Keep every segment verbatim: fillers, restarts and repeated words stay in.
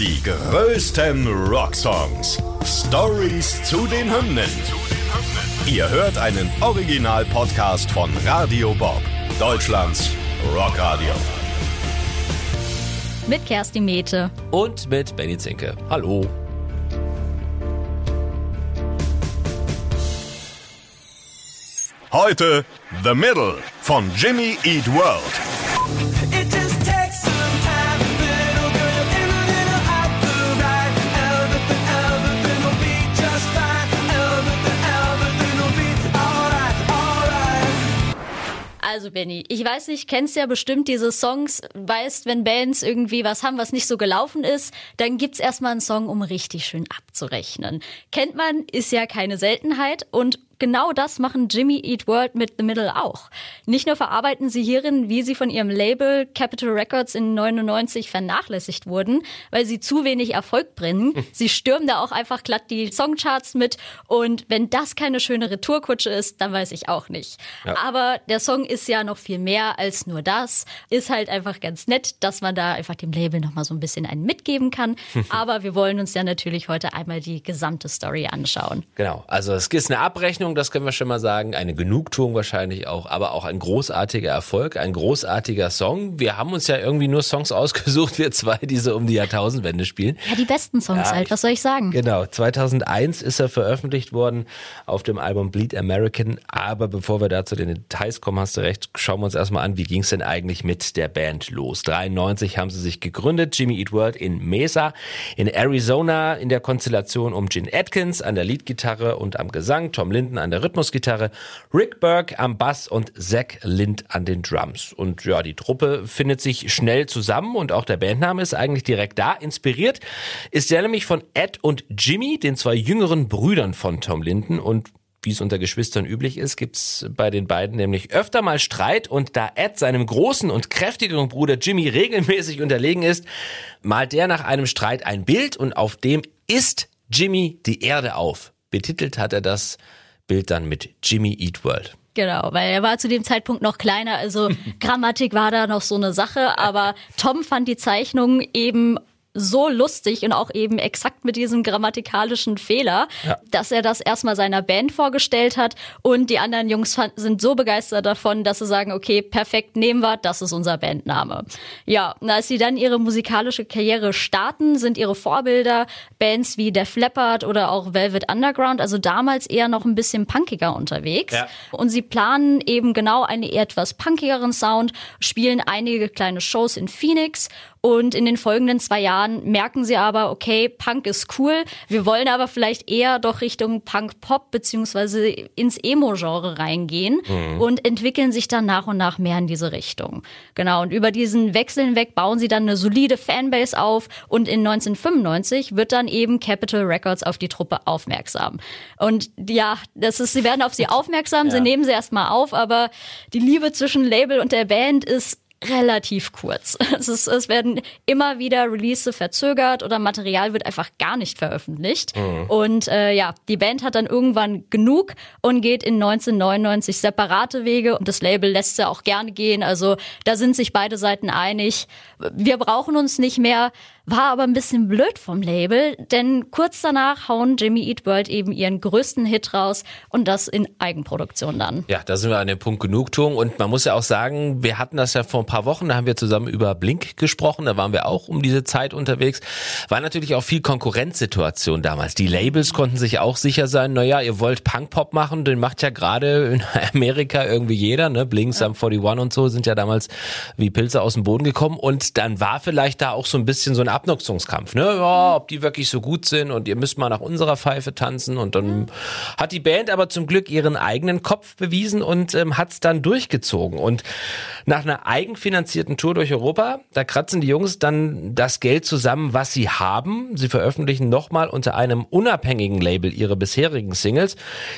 Die größten Rocksongs. Stories zu den Hymnen. Ihr hört einen Original-Podcast von Radio Bob, Deutschlands Rockradio. Mit Kerstin Mete. Und mit Benny Zinke. Hallo. Heute The Middle von Jimmy Eat World. Also Benni, ich weiß nicht, kennst ja bestimmt diese Songs, weißt, wenn Bands irgendwie was haben, was nicht so gelaufen ist, dann gibt's erstmal einen Song, um richtig schön abzurechnen. Kennt man, ist ja keine Seltenheit und genau das machen Jimmy Eat World mit The Middle auch. Nicht nur verarbeiten sie hierin, wie sie von ihrem Label Capitol Records in neunundneunzig vernachlässigt wurden, weil sie zu wenig Erfolg bringen. Sie stürmen da auch einfach glatt die Songcharts mit und wenn das keine schöne Retourkutsche ist, dann weiß ich auch nicht. Ja. Aber der Song ist ja noch viel mehr als nur das. Ist halt einfach ganz nett, dass man da einfach dem Label nochmal so ein bisschen einen mitgeben kann. Aber wir wollen uns ja natürlich heute einmal die gesamte Story anschauen. Genau, also es ist eine Abrechnung, das können wir schon mal sagen, eine Genugtuung wahrscheinlich auch, aber auch ein großartiger Erfolg, ein großartiger Song. Wir haben uns ja irgendwie nur Songs ausgesucht, wir zwei, die so um die Jahrtausendwende spielen. Ja, die besten Songs ja, halt, was soll ich sagen? Genau, zweitausendeins ist er veröffentlicht worden auf dem Album Bleed American, aber bevor wir da zu den Details kommen, hast du recht, schauen wir uns erstmal an, wie ging es denn eigentlich mit der Band los? dreiundneunzig haben sie sich gegründet, Jimmy Eat World in Mesa, in Arizona, in der Konstellation um Jim Adkins an der Leadgitarre und am Gesang, Tom Linden an der Rhythmusgitarre, Rick Berg am Bass und Zack Lind an den Drums. Und ja, die Truppe findet sich schnell zusammen und auch der Bandname ist eigentlich direkt da. Inspiriert ist der nämlich von Ed und Jimmy, den zwei jüngeren Brüdern von Tom Linden, und wie es unter Geschwistern üblich ist, gibt's bei den beiden nämlich öfter mal Streit, und da Ed seinem großen und kräftigeren Bruder Jimmy regelmäßig unterlegen ist, malt der nach einem Streit ein Bild und auf dem isst Jimmy die Erde auf. Betitelt hat er das Bild dann mit Jimmy Eat World. Genau, weil er war zu dem Zeitpunkt noch kleiner, also Grammatik war da noch so eine Sache, aber Tom fand die Zeichnung eben so lustig und auch eben exakt mit diesem grammatikalischen Fehler, ja, dass er das erstmal seiner Band vorgestellt hat und die anderen Jungs fand, sind so begeistert davon, dass sie sagen, okay, perfekt, nehmen wir, das ist unser Bandname. Ja, und als sie dann ihre musikalische Karriere starten, sind ihre Vorbilder Bands wie Def Leppard oder auch Velvet Underground, also damals eher noch ein bisschen punkiger unterwegs, ja, und sie planen eben genau einen etwas punkigeren Sound, spielen einige kleine Shows in Phoenix. Und in den folgenden zwei Jahren merken sie aber, okay, Punk ist cool, wir wollen aber vielleicht eher doch Richtung Punk-Pop beziehungsweise ins Emo-Genre reingehen, mhm, und entwickeln sich dann nach und nach mehr in diese Richtung. Genau, und über diesen Wechsel hinweg bauen sie dann eine solide Fanbase auf und in neunzehnhundertfünfundneunzig wird dann eben Capitol Records auf die Truppe aufmerksam. Und ja, das ist, sie werden auf sie aufmerksam, ja, sie nehmen sie erstmal auf, aber die Liebe zwischen Label und der Band ist relativ kurz. Es, ist, es werden immer wieder Release verzögert oder Material wird einfach gar nicht veröffentlicht. Mhm. Und äh, ja, die Band hat dann irgendwann genug und geht in neunzehnhundertneunundneunzig separate Wege und das Label lässt sie auch gerne gehen. Also da sind sich beide Seiten einig. Wir brauchen uns nicht mehr. War aber ein bisschen blöd vom Label, denn kurz danach hauen Jimmy Eat World eben ihren größten Hit raus und das in Eigenproduktion dann. Ja, da sind wir an dem Punkt Genugtuung und man muss ja auch sagen, wir hatten das ja vor ein paar Wochen, da haben wir zusammen über Blink gesprochen, da waren wir auch um diese Zeit unterwegs. War natürlich auch viel Konkurrenzsituation damals. Die Labels konnten sich auch sicher sein, naja, ihr wollt Punk-Pop machen, den macht ja gerade in Amerika irgendwie jeder, ne? Blink, Sum einundvierzig und so sind ja damals wie Pilze aus dem Boden gekommen und dann war vielleicht da auch so ein bisschen so ein Abnutzungskampf, ne? Ja, ob die wirklich so gut sind und ihr müsst mal nach unserer Pfeife tanzen und dann hat die Band aber zum Glück ihren eigenen Kopf bewiesen und ähm, hat's dann durchgezogen und nach einer eigenfinanzierten Tour durch Europa, da kratzen die Jungs dann das Geld zusammen, was sie haben. Sie veröffentlichen nochmal unter einem unabhängigen Label ihre bisherigen Singles,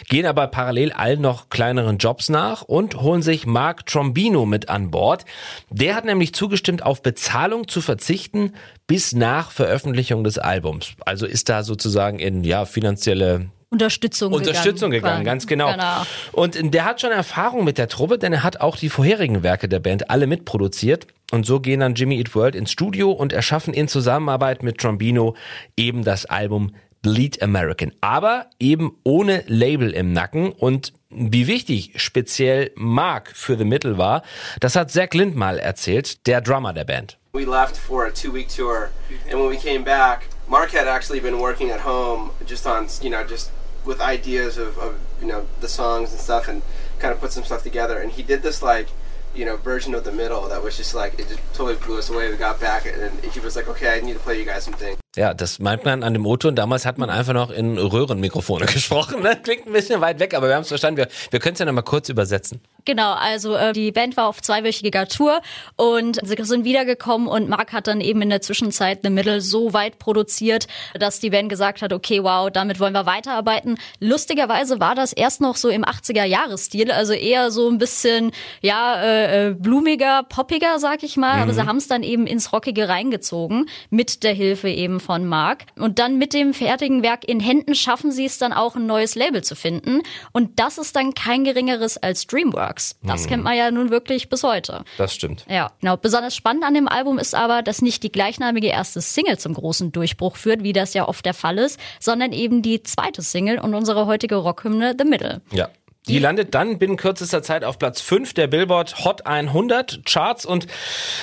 gehen aber parallel allen noch kleineren Jobs nach und holen sich Mark Trombino mit an Bord. Der hat nämlich zugestimmt, auf Bezahlung zu verzichten, bis nach Veröffentlichung des Albums. Also ist da sozusagen in ja finanzielle Unterstützung, Unterstützung gegangen, gegangen, ganz genau. genau. Und der hat schon Erfahrung mit der Truppe, denn er hat auch die vorherigen Werke der Band alle mitproduziert. Und so gehen dann Jimmy Eat World ins Studio und erschaffen in Zusammenarbeit mit Trombino eben das Album Bleed American. Aber eben ohne Label im Nacken. Und wie wichtig speziell Mark für The Middle war, das hat Zack Lind mal erzählt, der Drummer der Band. We left for a two-week tour, and when we came back, Mark had actually been working at home, just on, you know, just with ideas of, of, you know, the songs and stuff, and kind of put some stuff together. And he did this like, you know, version of The Middle that was just like, it just totally blew us away. We got back, and he was like, okay, I need to play you guys some things. Ja, das meint man an dem O-Ton. Damals hat man einfach noch in Röhrenmikrofone gesprochen. Das klingt ein bisschen weit weg, aber wir haben es verstanden. Wir, wir können es ja noch mal kurz übersetzen. Genau, also äh, die Band war auf zweiwöchiger Tour und sie sind wiedergekommen und Mark hat dann eben in der Zwischenzeit The Middle so weit produziert, dass die Band gesagt hat, okay, wow, damit wollen wir weiterarbeiten. Lustigerweise war das erst noch so im achtziger-Jahres-Stil, also eher so ein bisschen, ja, äh, blumiger, poppiger, sag ich mal. Mhm. Aber sie haben es dann eben ins Rockige reingezogen, mit der Hilfe eben von Mark. Und dann mit dem fertigen Werk in Händen schaffen sie es dann auch, ein neues Label zu finden. Und das ist dann kein geringeres als Dreamworks. Das hm. kennt man ja nun wirklich bis heute. Das stimmt. Ja, genau. Besonders spannend an dem Album ist aber, dass nicht die gleichnamige erste Single zum großen Durchbruch führt, wie das ja oft der Fall ist, sondern eben die zweite Single und unsere heutige Rockhymne The Middle. Ja. Die landet dann binnen kürzester Zeit auf Platz fünf der Billboard Hot hundert Charts und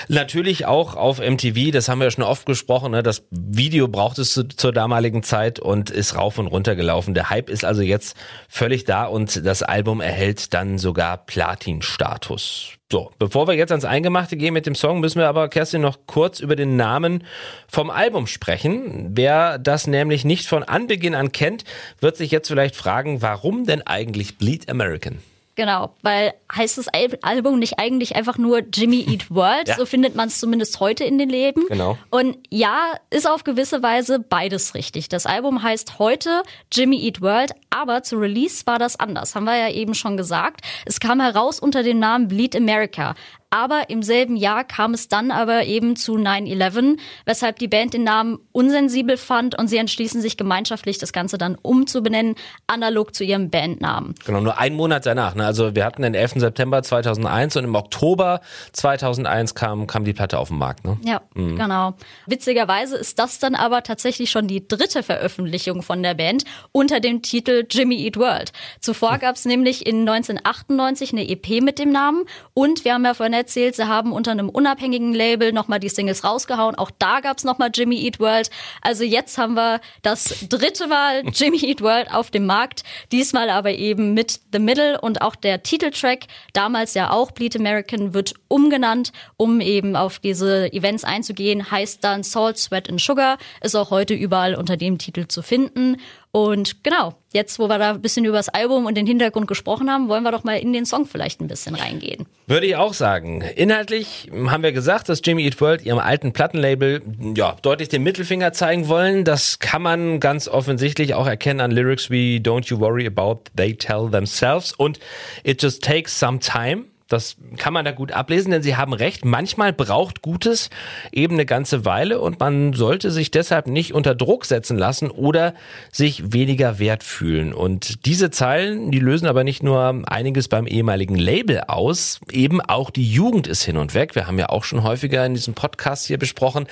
natürlich auch auf M T V, das haben wir ja schon oft gesprochen, ne? Das Video braucht es zu, zur damaligen Zeit und ist rauf und runter gelaufen. Der Hype ist also jetzt völlig da und das Album erhält dann sogar Platin-Status. So, bevor wir jetzt ans Eingemachte gehen mit dem Song, müssen wir aber, Kerstin, noch kurz über den Namen vom Album sprechen. Wer das nämlich nicht von Anbeginn an kennt, wird sich jetzt vielleicht fragen, warum denn eigentlich Bleed American? Genau, weil heißt das Album nicht eigentlich einfach nur Jimmy Eat World? Ja. So findet man es zumindest heute in den Läden. Genau. Und ja, ist auf gewisse Weise beides richtig. Das Album heißt heute Jimmy Eat World, aber zu Release war das anders. Haben wir ja eben schon gesagt. Es kam heraus unter dem Namen Bleed America. Aber im selben Jahr kam es dann aber eben zu nine eleven, weshalb die Band den Namen unsensibel fand und sie entschließen sich gemeinschaftlich, das Ganze dann umzubenennen, analog zu ihrem Bandnamen. Genau, nur einen Monat danach. Ne? Also wir hatten den elften September zweitausendeins und im Oktober zweitausendeins kam, kam die Platte auf den Markt. Ne? Ja, mhm. genau. Witzigerweise ist das dann aber tatsächlich schon die dritte Veröffentlichung von der Band unter dem Titel Jimmy Eat World. Zuvor gab es nämlich in neunzehnhundertachtundneunzig eine E P mit dem Namen und wir haben ja vorhin erzählt, sie haben unter einem unabhängigen Label nochmal die Singles rausgehauen. Auch da gab es nochmal Jimmy Eat World. Also jetzt haben wir das dritte Mal Jimmy Eat World auf dem Markt. Diesmal aber eben mit The Middle und auch der Titeltrack, damals ja auch Bleed American, wird umgenannt, um eben auf diese Events einzugehen. Heißt dann Salt, Sweat and Sugar. Ist auch heute überall unter dem Titel zu finden. Und genau, jetzt, wo wir da ein bisschen über das Album und den Hintergrund gesprochen haben, wollen wir doch mal in den Song vielleicht ein bisschen reingehen. Würde ich auch sagen. Inhaltlich haben wir gesagt, dass Jimmy Eat World ihrem alten Plattenlabel ja deutlich den Mittelfinger zeigen wollen. Das kann man ganz offensichtlich auch erkennen an Lyrics wie Don't You Worry About They Tell Themselves und It Just Takes Some Time. Das kann man da gut ablesen, denn sie haben recht. Manchmal braucht Gutes eben eine ganze Weile und man sollte sich deshalb nicht unter Druck setzen lassen oder sich weniger wert fühlen. Und diese Zeilen, die lösen aber nicht nur einiges beim ehemaligen Label aus, eben auch die Jugend ist hin und weg. Wir haben ja auch schon häufiger in diesem Podcast hier besprochen,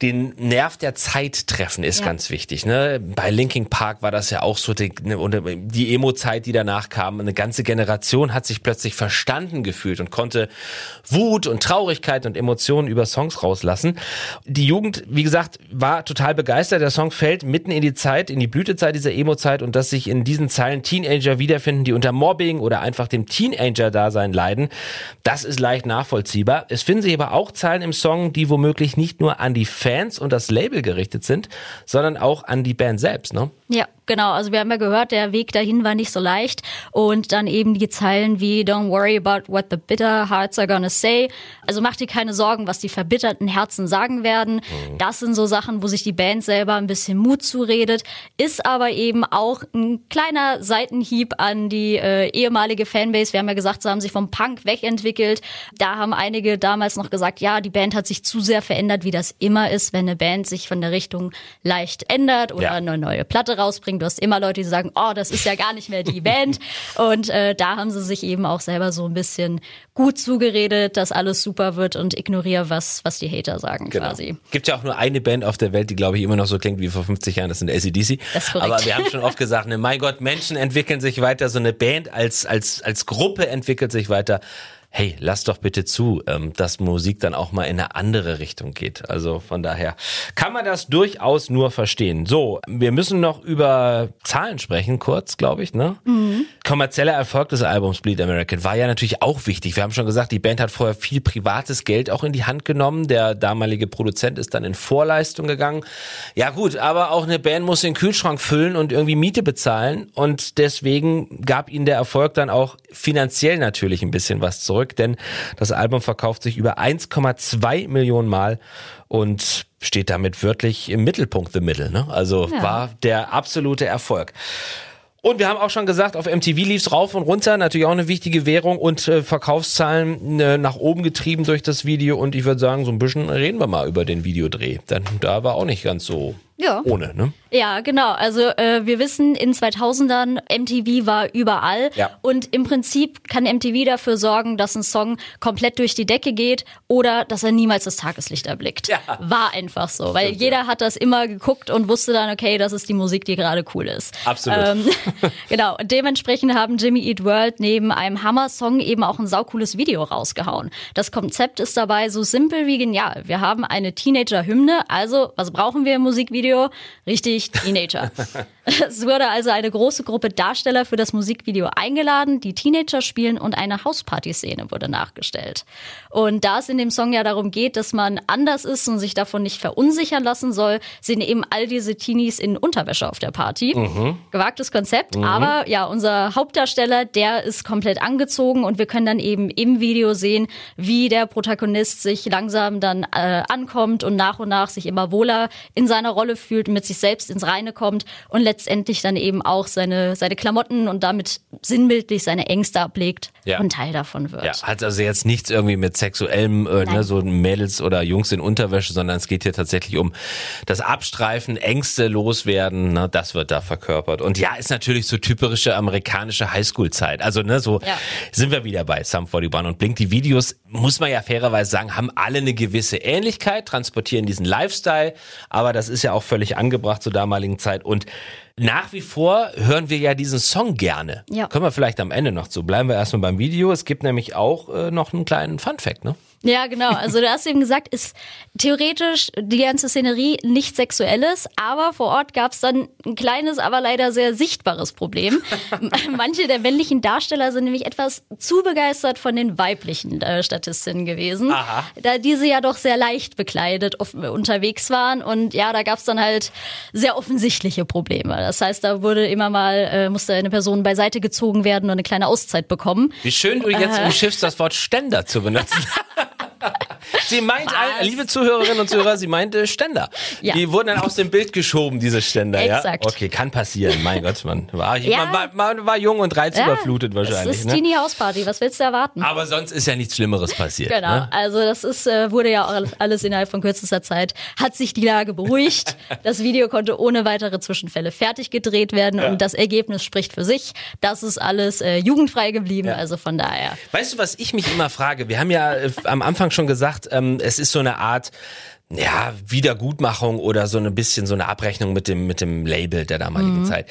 den Nerv der Zeit treffen ist ja ganz wichtig. Ne? Bei Linkin Park war das ja auch so, die, die Emo-Zeit, die danach kam. Eine ganze Generation hat sich plötzlich verstanden gefühlt und konnte Wut und Traurigkeit und Emotionen über Songs rauslassen. Die Jugend, wie gesagt, war total begeistert. Der Song fällt mitten in die Zeit, in die Blütezeit dieser Emo-Zeit und dass sich in diesen Zeilen Teenager wiederfinden, die unter Mobbing oder einfach dem Teenager-Dasein leiden, das ist leicht nachvollziehbar. Es finden sich aber auch Zeilen im Song, die womöglich nicht nur an die Fans und das Label gerichtet sind, sondern auch an die Band selbst, ne? Ja, genau. Also wir haben ja gehört, der Weg dahin war nicht so leicht und dann eben die Zeilen wie Don't worry about what the bitter hearts are gonna say. Also mach dir keine Sorgen, was die verbitterten Herzen sagen werden. Das sind so Sachen, wo sich die Band selber ein bisschen Mut zuredet. Ist aber eben auch ein kleiner Seitenhieb an die äh, ehemalige Fanbase. Wir haben ja gesagt, sie haben sich vom Punk wegentwickelt. Da haben einige damals noch gesagt, ja, die Band hat sich zu sehr verändert, wie das immer ist, wenn eine Band sich von der Richtung leicht ändert oder ja. eine neue Platte rausbringt. Deswegen, du hast immer Leute, die sagen, oh, das ist ja gar nicht mehr die Band. Und äh, da haben sie sich eben auch selber so ein bisschen gut zugeredet, dass alles super wird, und ignoriere, was, was die Hater sagen, genau, quasi. Gibt ja auch nur eine Band auf der Welt, die, glaube ich, immer noch so klingt wie vor fünfzig Jahren, das sind A C D C. Das ist korrekt. Aber wir haben schon oft gesagt, ne, mein Gott, Menschen entwickeln sich weiter, so eine Band als, als, als Gruppe entwickelt sich weiter. Hey, lass doch bitte zu, dass Musik dann auch mal in eine andere Richtung geht. Also von daher kann man das durchaus nur verstehen. So, wir müssen noch über Zahlen sprechen, kurz, glaube ich, ne? Mhm. Kommerzieller Erfolg des Albums Bleed American war ja natürlich auch wichtig. Wir haben schon gesagt, die Band hat vorher viel privates Geld auch in die Hand genommen. Der damalige Produzent ist dann in Vorleistung gegangen. Ja gut, aber auch eine Band muss den Kühlschrank füllen und irgendwie Miete bezahlen. Und deswegen gab ihnen der Erfolg dann auch finanziell natürlich ein bisschen was zurück. Denn das Album verkauft sich über eins Komma zwei Millionen Mal und steht damit wörtlich im Mittelpunkt, The Middle, ne? Also ja, war der absolute Erfolg. Und wir haben auch schon gesagt, auf M T V lief's rauf und runter, natürlich auch eine wichtige Währung, und äh, Verkaufszahlen äh, nach oben getrieben durch das Video. Und ich würde sagen, so ein bisschen reden wir mal über den Videodreh, denn da war auch nicht ganz so... Ja. Ohne, ne? Ja, genau. Also äh, wir wissen, in zweitausendern, M T V war überall. Ja. Und im Prinzip kann M T V dafür sorgen, dass ein Song komplett durch die Decke geht oder dass er niemals das Tageslicht erblickt. Ja. War einfach so. Weil stimmt, jeder ja. hat das immer geguckt und wusste dann, okay, das ist die Musik, die gerade cool ist. Absolut. Ähm, genau. Und dementsprechend haben Jimmy Eat World neben einem Hammer-Song eben auch ein saucooles Video rausgehauen. Das Konzept ist dabei so simpel wie genial. Wir haben eine Teenager-Hymne, also was brauchen wir im Musikvideo? Richtig, Teenager. Es wurde also eine große Gruppe Darsteller für das Musikvideo eingeladen, die Teenager spielen, und eine Hausparty-Szene wurde nachgestellt. Und da es in dem Song ja darum geht, dass man anders ist und sich davon nicht verunsichern lassen soll, sind eben all diese Teenies in Unterwäsche auf der Party. Mhm. Gewagtes Konzept, mhm. aber ja, unser Hauptdarsteller, der ist komplett angezogen, und wir können dann eben im Video sehen, wie der Protagonist sich langsam dann äh, ankommt und nach und nach sich immer wohler in seiner Rolle fühlt, mit sich selbst ins Reine kommt und letztendlich dann eben auch seine, seine Klamotten und damit sinnbildlich seine Ängste ablegt ja. und Teil davon wird. Ja, hat also jetzt nichts irgendwie mit sexuellem, äh, ne, so Mädels oder Jungs in Unterwäsche, sondern es geht hier tatsächlich um das Abstreifen, Ängste loswerden, ne, das wird da verkörpert. Und ja, ist natürlich so typische amerikanische Highschool-Zeit. Also ne, so ja. sind wir wieder bei Sum forty-one und Blink. Die Videos, muss man ja fairerweise sagen, haben alle eine gewisse Ähnlichkeit, transportieren diesen Lifestyle, aber das ist ja auch völlig angebracht zur damaligen Zeit, und nach wie vor hören wir ja diesen Song gerne. Ja. Können wir vielleicht am Ende noch zu. Bleiben wir erstmal beim Video. Es gibt nämlich auch äh, noch einen kleinen Funfact, ne? Ja, genau. Also du hast eben gesagt, ist theoretisch die ganze Szenerie nichts Sexuelles, aber vor Ort gab es dann ein kleines, aber leider sehr sichtbares Problem. Manche der männlichen Darsteller sind nämlich etwas zu begeistert von den weiblichen äh, Statistinnen gewesen, aha, da diese ja doch sehr leicht bekleidet off- unterwegs waren, und ja, da gab es dann halt sehr offensichtliche Probleme. Das heißt, da wurde immer mal, äh, musste eine Person beiseite gezogen werden und eine kleine Auszeit bekommen. Wie schön du jetzt äh, umschiffst, das Wort Ständer zu benutzen. Sie meint, was? Liebe Zuhörerinnen und Zuhörer, sie meinte Ständer. Ja. Die wurden dann aus dem Bild geschoben, diese Ständer. Exakt. Ja? Okay, kann passieren. Mein Gott, man war, ja. man, war, man war jung und reizüberflutet ja. wahrscheinlich. Das ist ne? die Teenie-Hausparty, was willst du erwarten? Aber sonst ist ja nichts Schlimmeres passiert. Genau, ne? Also das ist, wurde ja auch alles innerhalb von kürzester Zeit, hat sich die Lage beruhigt. Das Video konnte ohne weitere Zwischenfälle fertig gedreht werden ja. und das Ergebnis spricht für sich. Das ist alles äh, jugendfrei geblieben, ja. also von daher. Weißt du, was ich mich immer frage? Wir haben ja äh, am Anfang schon gesagt, ähm, es ist so eine Art ja, Wiedergutmachung oder so ein bisschen so eine Abrechnung mit dem, mit dem Label der damaligen mhm. Zeit.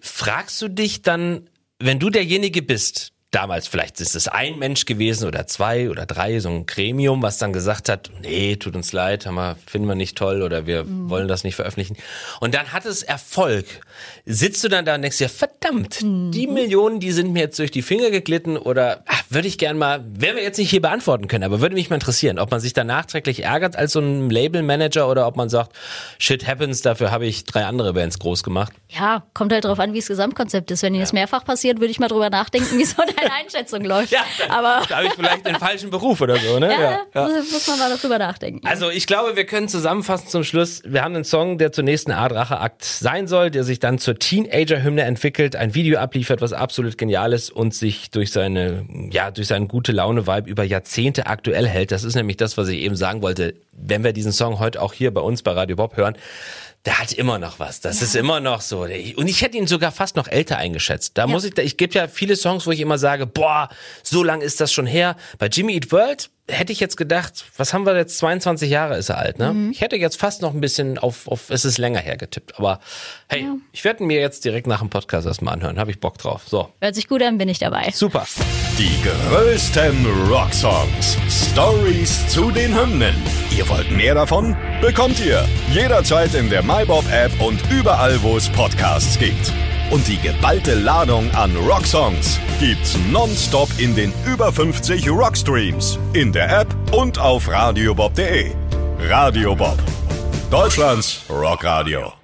Fragst du dich dann, wenn du derjenige bist, damals vielleicht ist es ein Mensch gewesen oder zwei oder drei, so ein Gremium, was dann gesagt hat, nee, tut uns leid, haben wir, finden wir nicht toll oder wir mhm. wollen das nicht veröffentlichen. Und dann hat es Erfolg. Sitzt du dann da und denkst dir, verdammt, mhm. die Millionen, die sind mir jetzt durch die Finger geglitten, oder ach, würde ich gerne mal, werden wir jetzt nicht hier beantworten können, aber würde mich mal interessieren, ob man sich da nachträglich ärgert als so ein Labelmanager oder ob man sagt, shit happens, dafür habe ich drei andere Bands groß gemacht. Ja, kommt halt drauf an, wie das Gesamtkonzept ist. Wenn dir ja. das mehrfach passiert, würde ich mal drüber nachdenken, wie so ein Einschätzung läuft. Ja, aber da habe ich vielleicht den falschen Beruf oder so, ne? Ja, ja, ja. Muss man mal drüber nachdenken. Also ich glaube, wir können zusammenfassen zum Schluss. Wir haben einen Song, der zunächst eine Art Racheakt sein soll, der sich dann zur Teenager-Hymne entwickelt, ein Video abliefert, was absolut genial ist und sich durch seine, ja, durch seinen Gute-Laune-Vibe über Jahrzehnte aktuell hält. Das ist nämlich das, was ich eben sagen wollte. Wenn wir diesen Song heute auch hier bei uns bei Radio Bob hören, Der hat immer noch was. Das ja. ist immer noch so. Und ich hätte ihn sogar fast noch älter eingeschätzt. Da ja. muss ich, ich gebe ja viele Songs, wo ich immer sage, boah, so lang ist das schon her. Bei Jimmy Eat World hätte ich jetzt gedacht, was haben wir jetzt, zweiundzwanzig Jahre ist er alt, ne? Mhm. Ich hätte jetzt fast noch ein bisschen auf, auf es ist länger her getippt. Aber hey, ja. ich werde mir jetzt direkt nach dem Podcast erstmal anhören. Habe ich Bock drauf. So. Hört sich gut an, bin ich dabei. Super. Die größten Rocksongs. Stories zu den Hymnen. Ihr wollt mehr davon? Bekommt ihr jederzeit in der myBOB-App und überall, wo es Podcasts gibt. Und die geballte Ladung an Rocksongs gibt's nonstop in den über fünfzig Rockstreams, in der App und auf radiobob punkt de. Radio Bob, Deutschlands Rockradio.